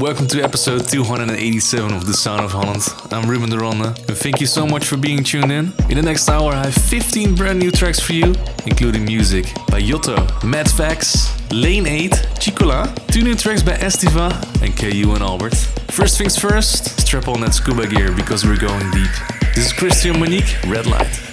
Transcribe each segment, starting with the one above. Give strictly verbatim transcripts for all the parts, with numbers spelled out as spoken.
Welcome to episode two eighty-seven of The Sound of Holland. I'm Ruben de Ronde, and thank you so much for being tuned in. In the next hour I have fifteen brand new tracks for you, including music by Yotto, Matt Fax, Lane eight, Chicola, two new tracks by Estiva and Kyau and Albert. First things first, strap on that scuba gear because we're going deep. This is Christian Monique, Red Light.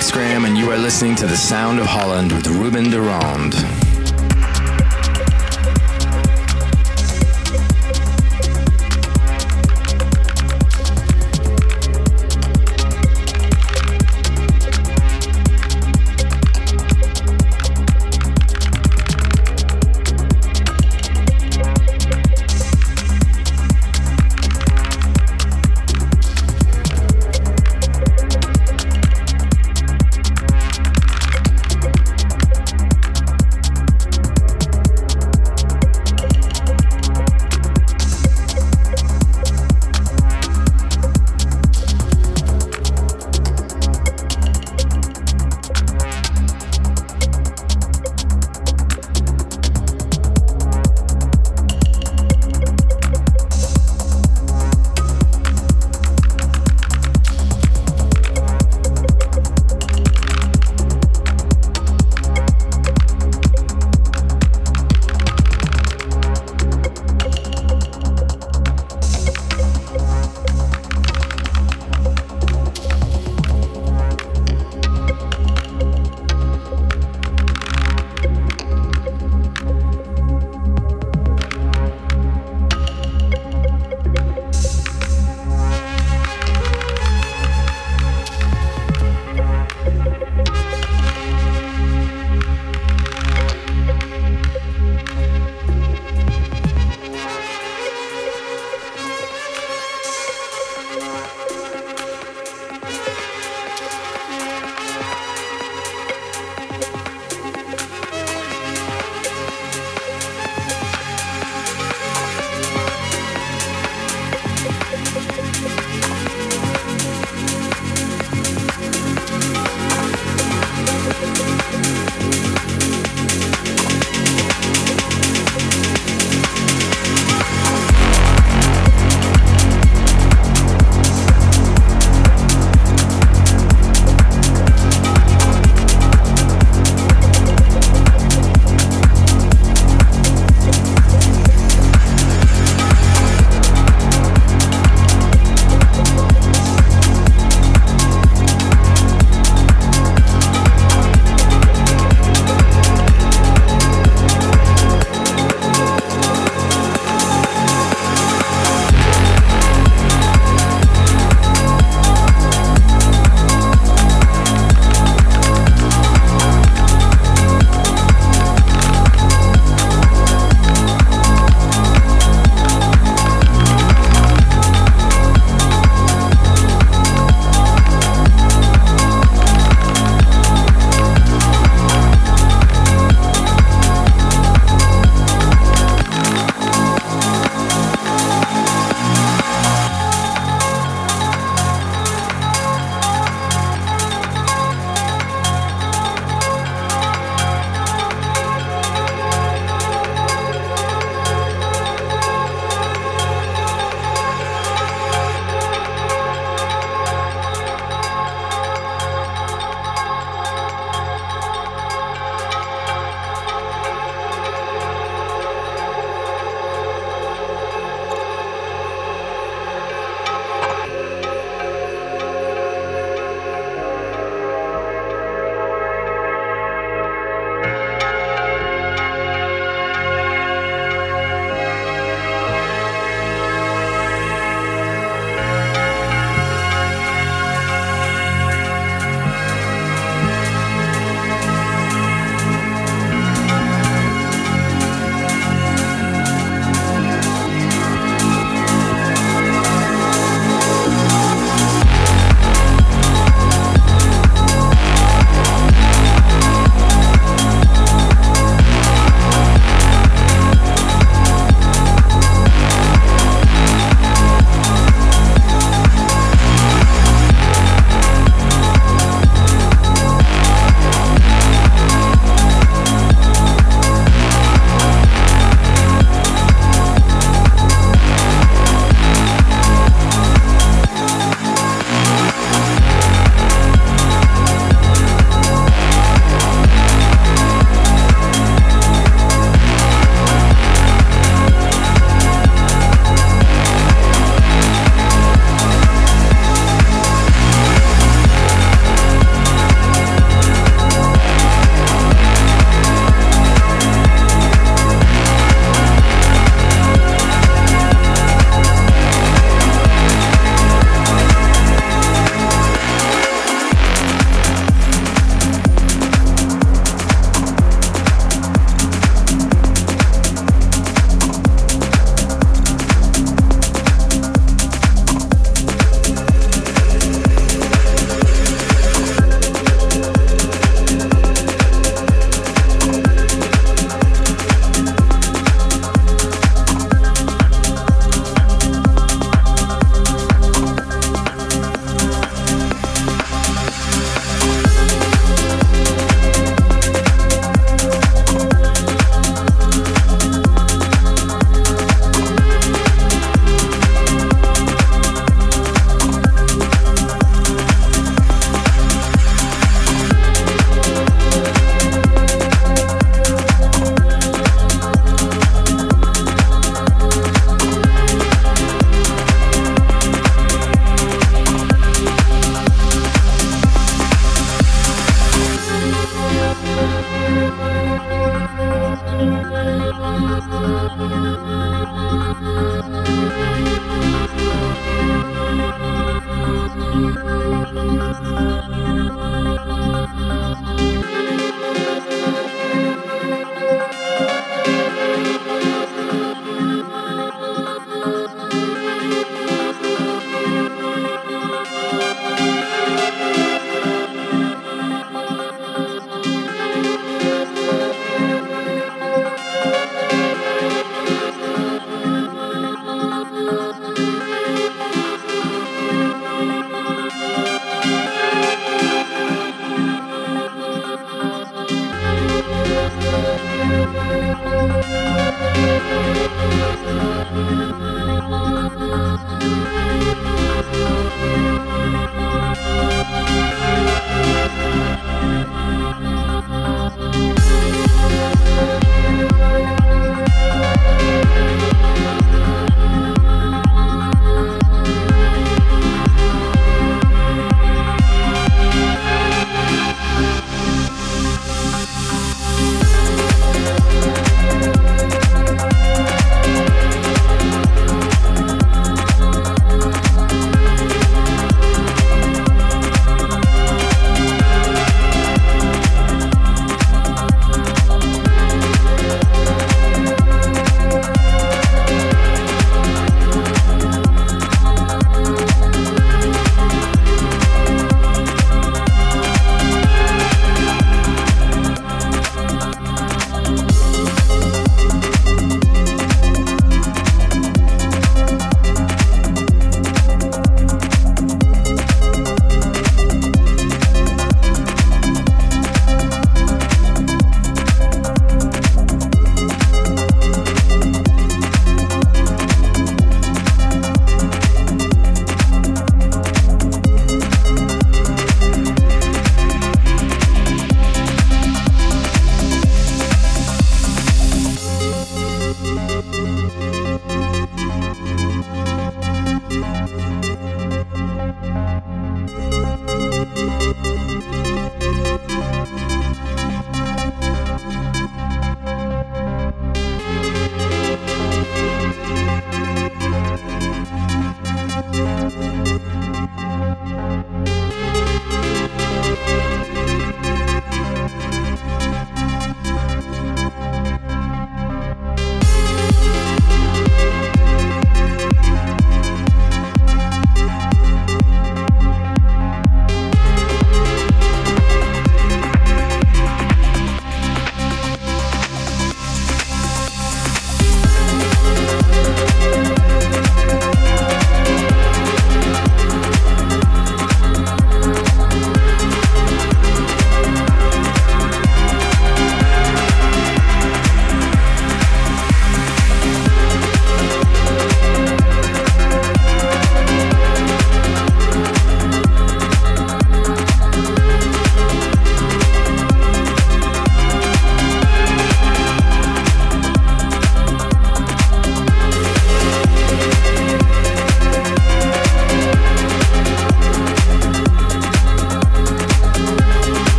Max Graham, and you are listening to The Sound of Holland with Ruben de Ronde.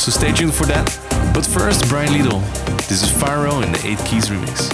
So stay tuned for that. But first, Brian Liddell. This is Pharaoh in the eight Keys remix.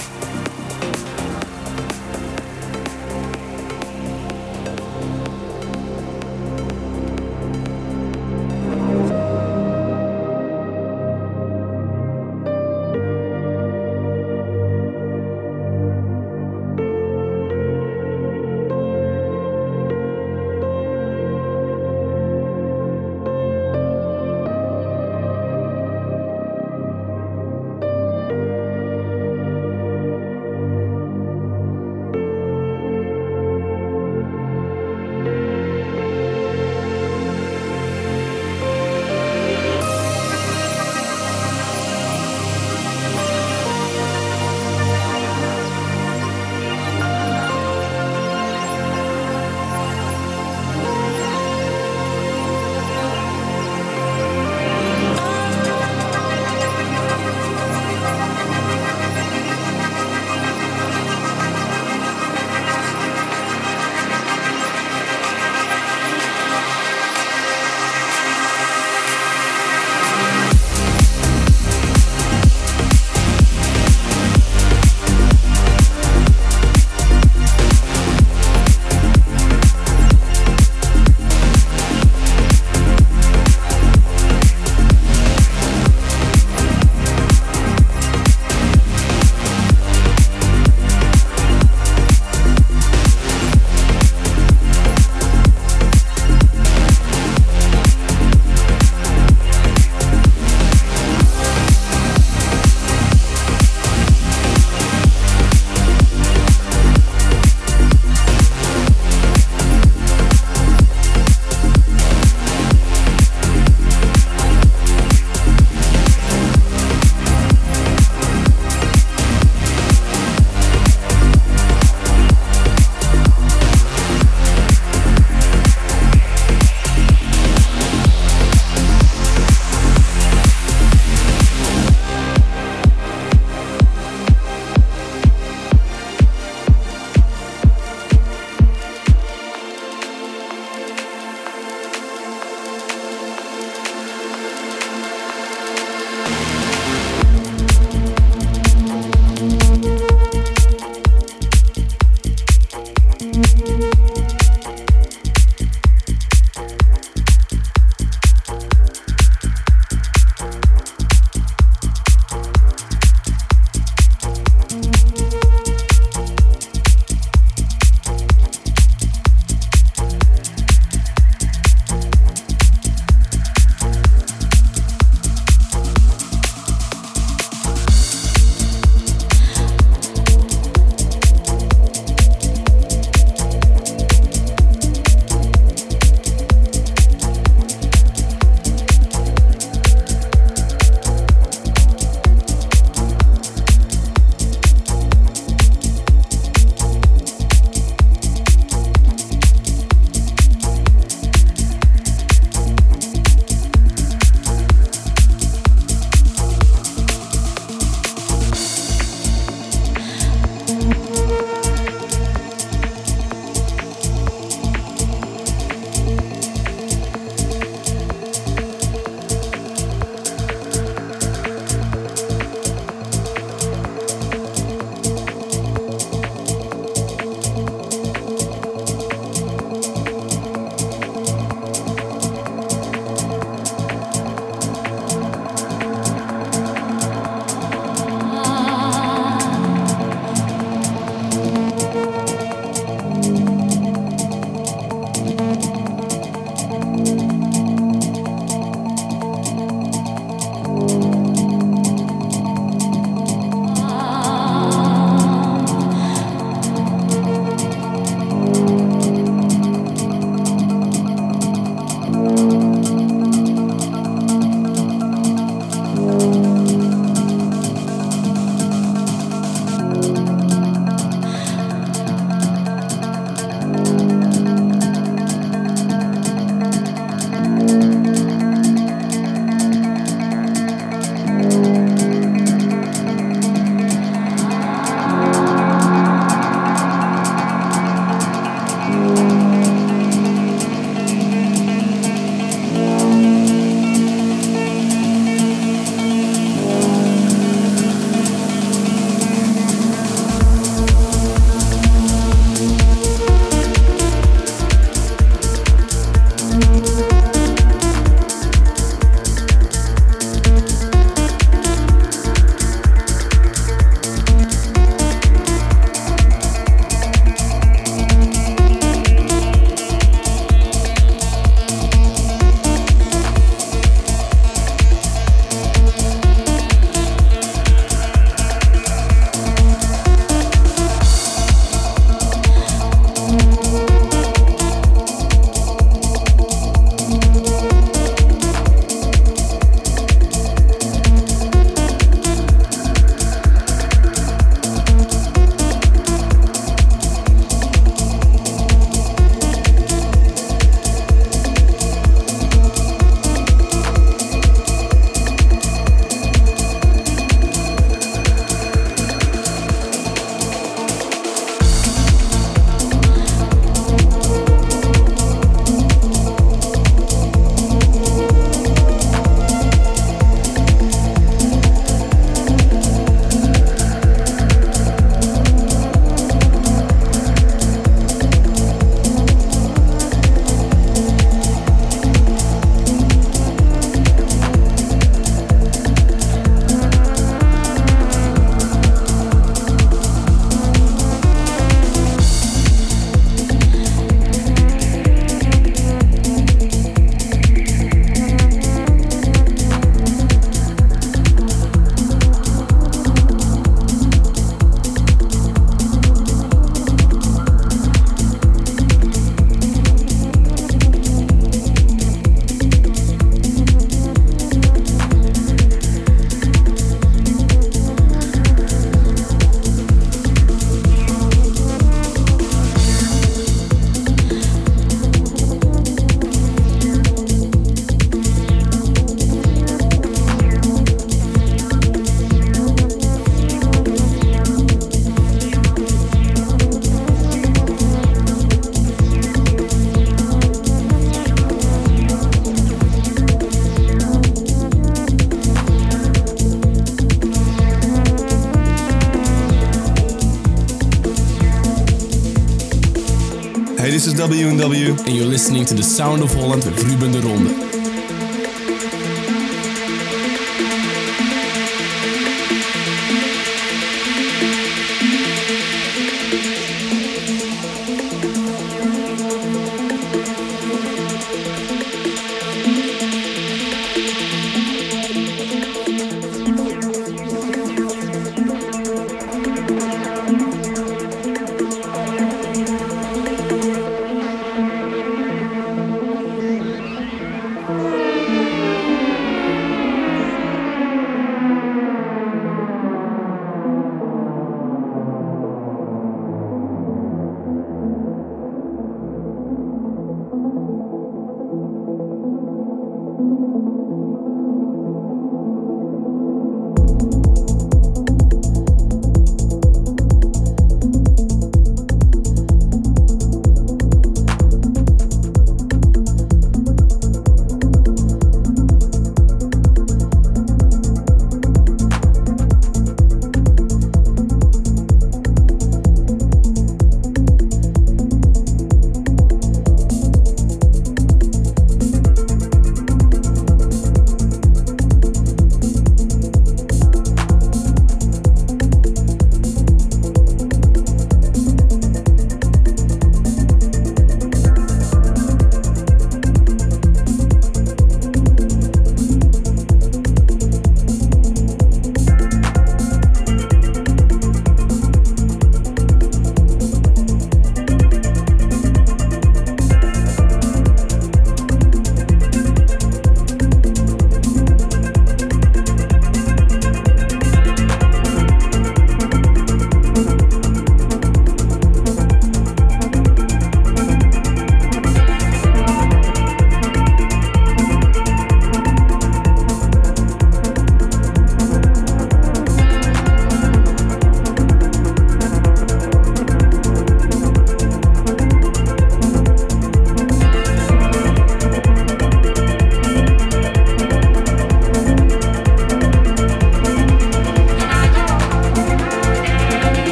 This is W and W, and you're listening to The Sound of Holland with Ruben de Ronde.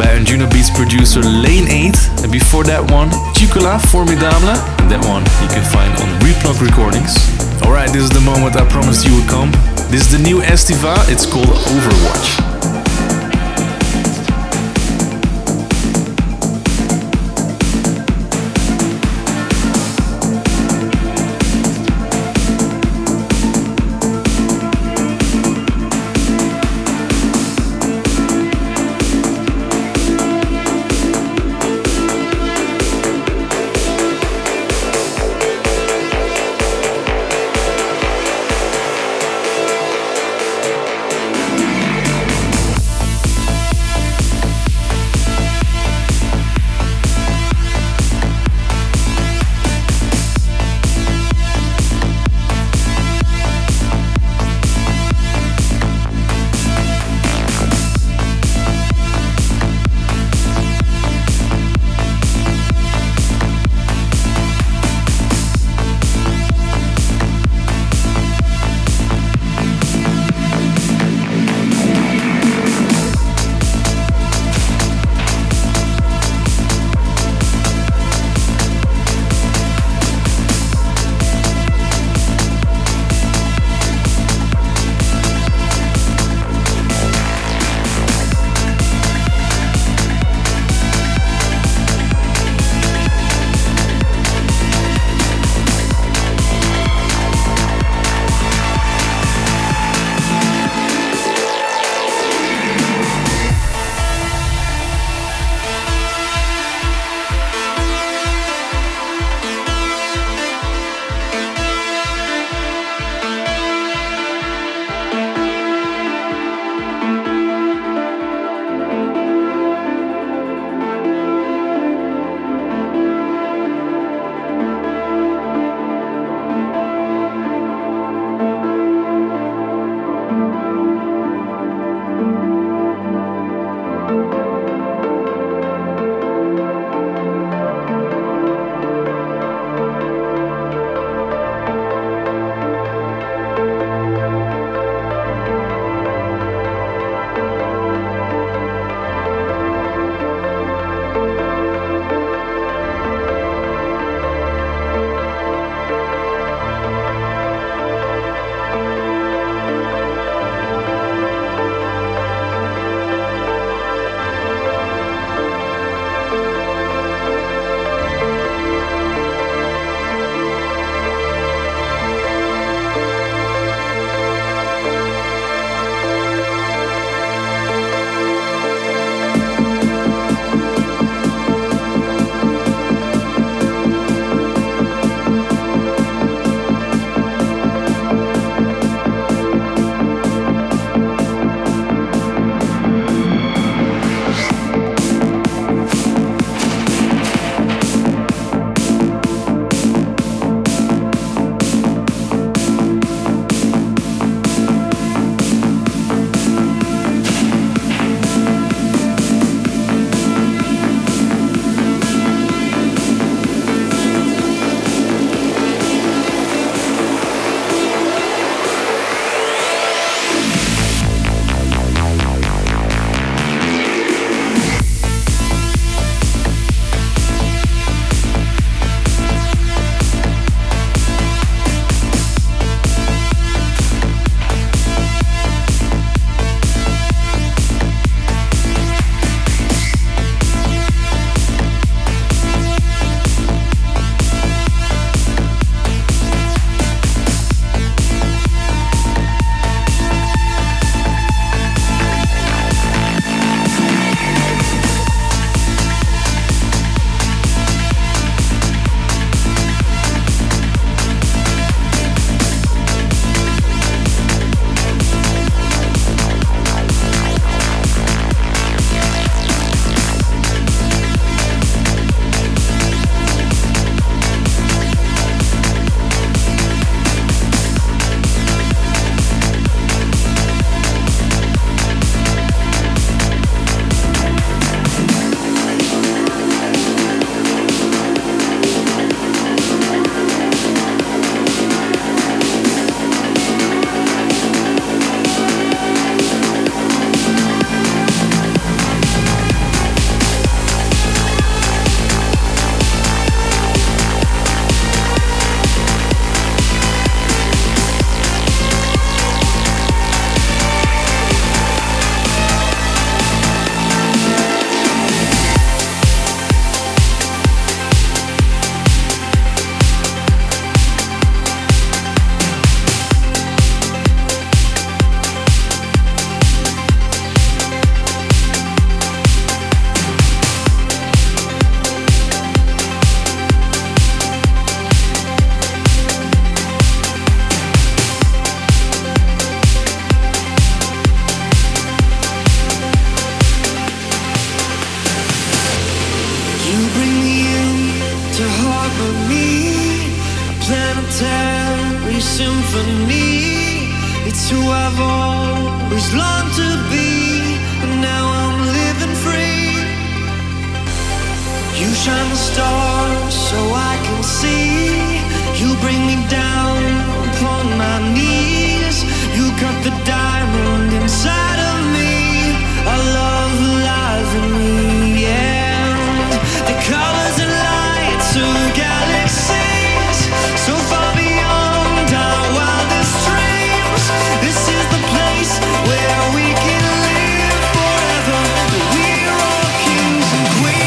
by Arduino Beats producer Lane eight, and before that one, Chicola, Formidable, and that one you can find on Replug Recordings. Alright, this is the moment I promised you would come. This is the new Estiva, it's called Overwatch. symphony. It's who I've always longed to be, and now I'm living free. You shine the stars so I can see. You bring me down upon my knees. You cut the diamond inside of me. I love the life in the end. The colors and lights of the galaxies, so far beyond our wildest dreams. This is the place where we can live forever. We're all kings and queens.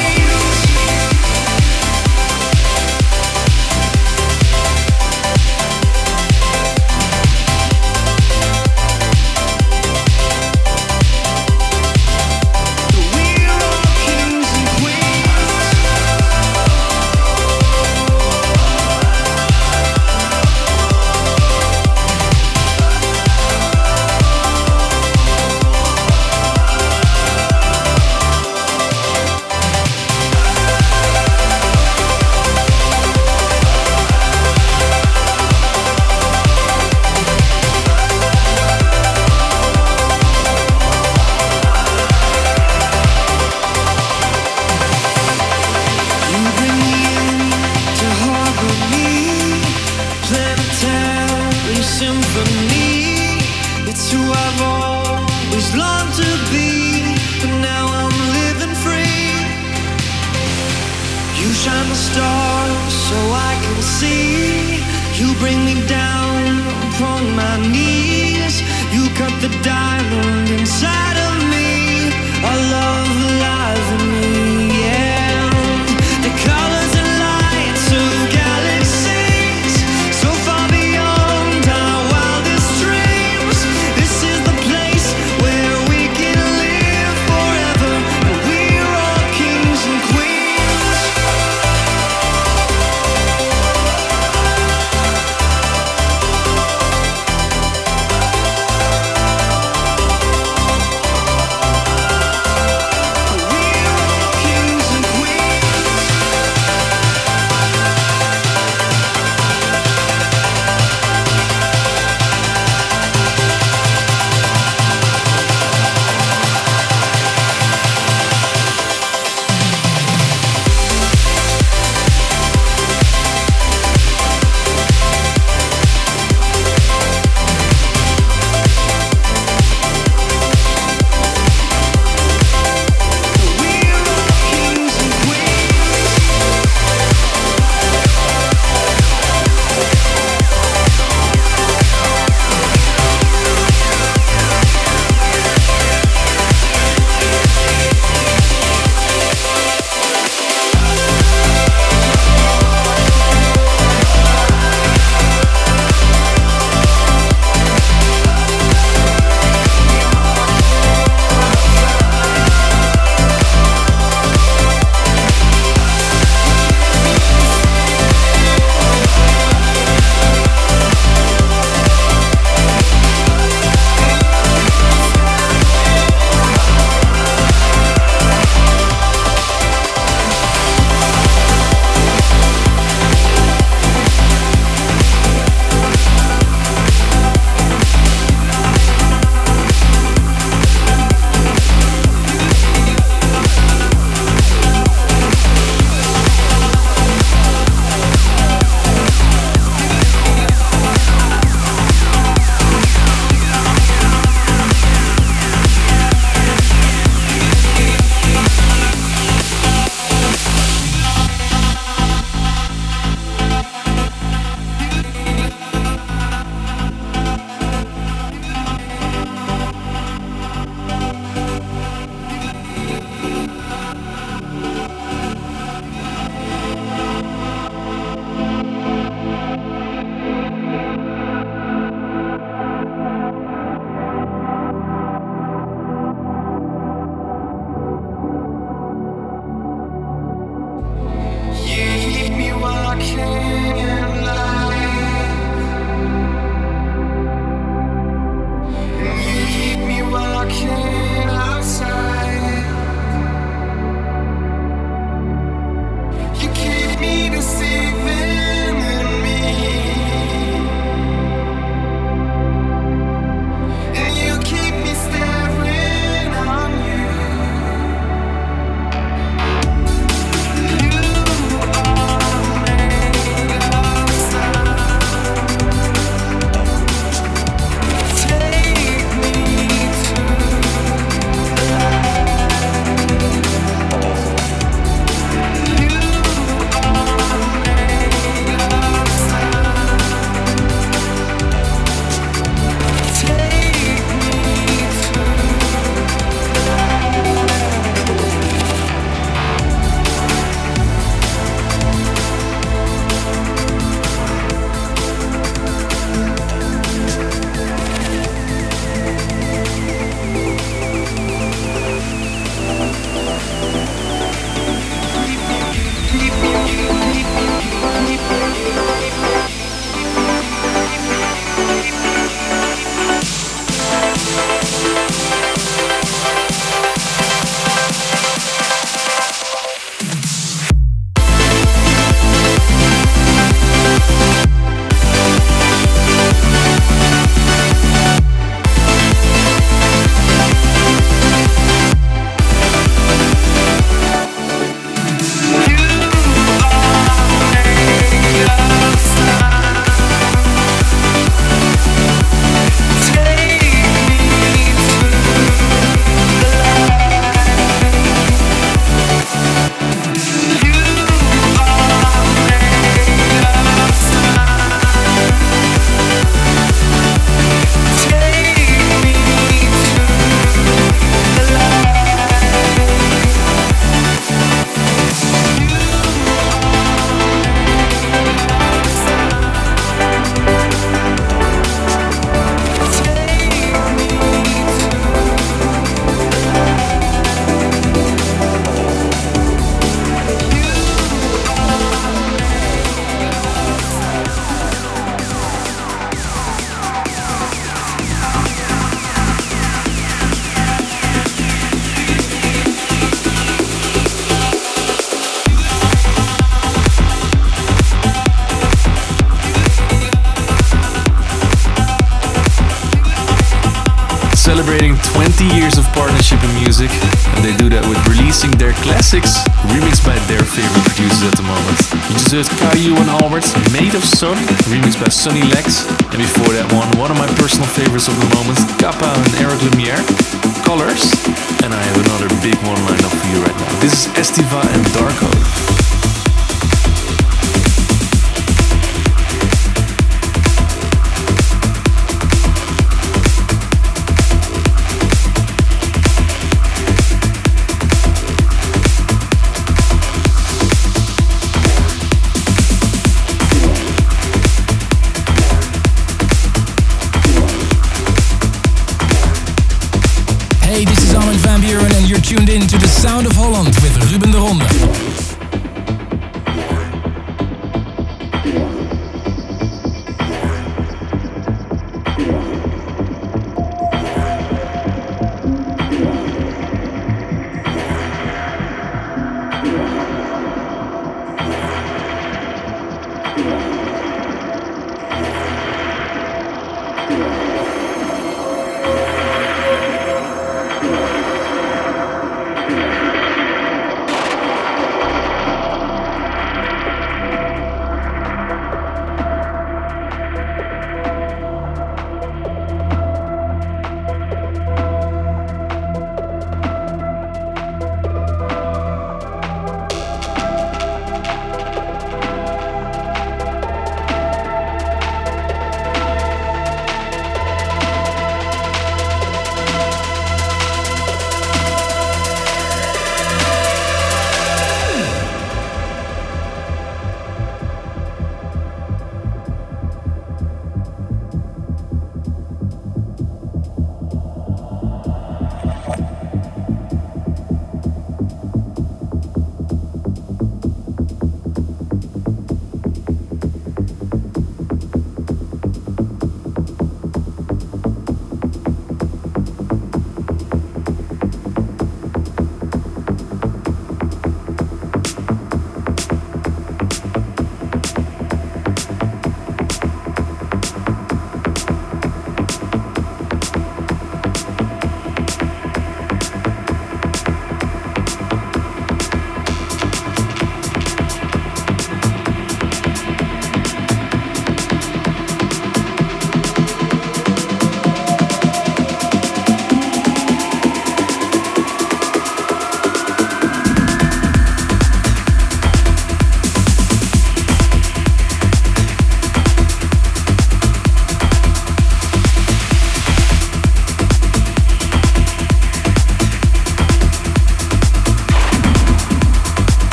celebrating twenty years of partnership in music, and they do that with releasing their classics, remixed by their favorite producers at the moment. You just heard Kyau and Albert, Made of Sun, remixed by Sunny Lax, and before that one, one of my personal favorites of the moment, Capa and Eric Lumiere, Colors, and I have another big one lined up for you right now. This is Estiva and Darcode. Tuned in to The Sound of Holland with Ruben de Ronde.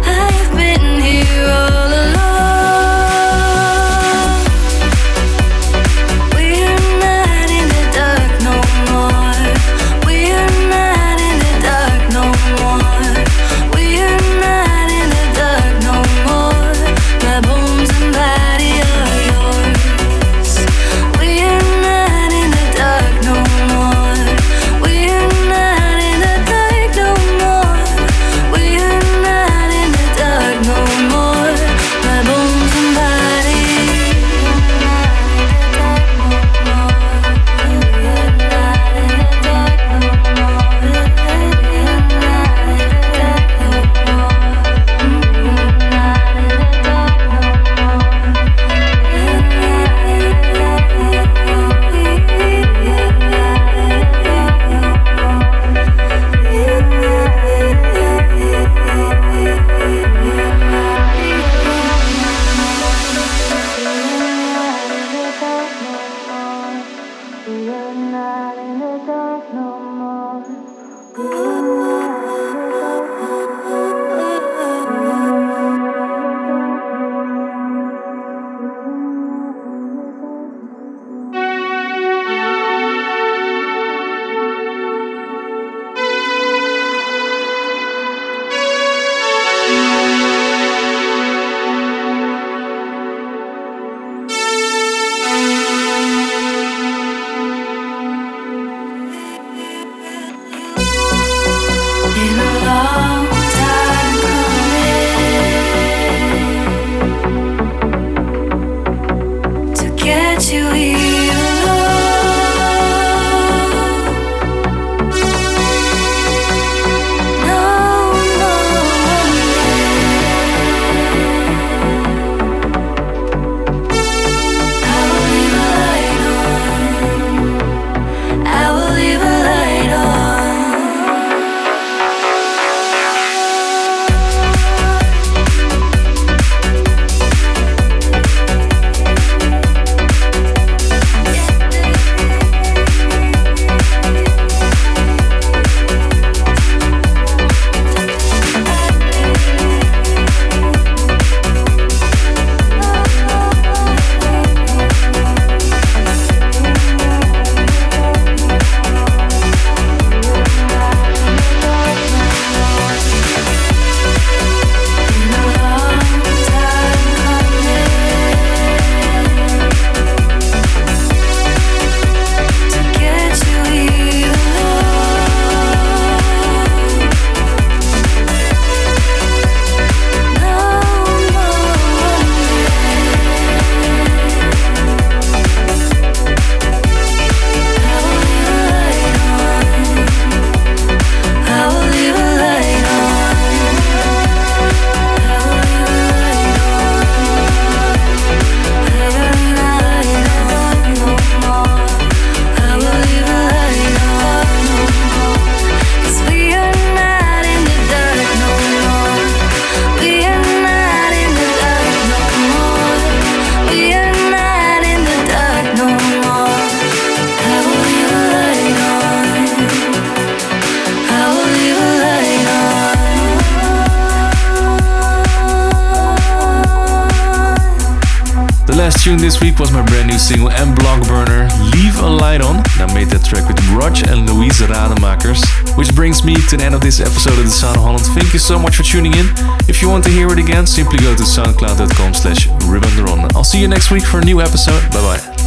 I've been tune this week was my brand new single and BLOG BURNER, Leave a Light On. And I made that track with Rodg and Louise Rademakers. Which brings me to the end of this episode of The Sound of Holland. Thank you so much for tuning in. If you want to hear it again, simply go to soundcloud dot com slash Ruben de Ronde. I'll see you next week for a new episode. Bye bye.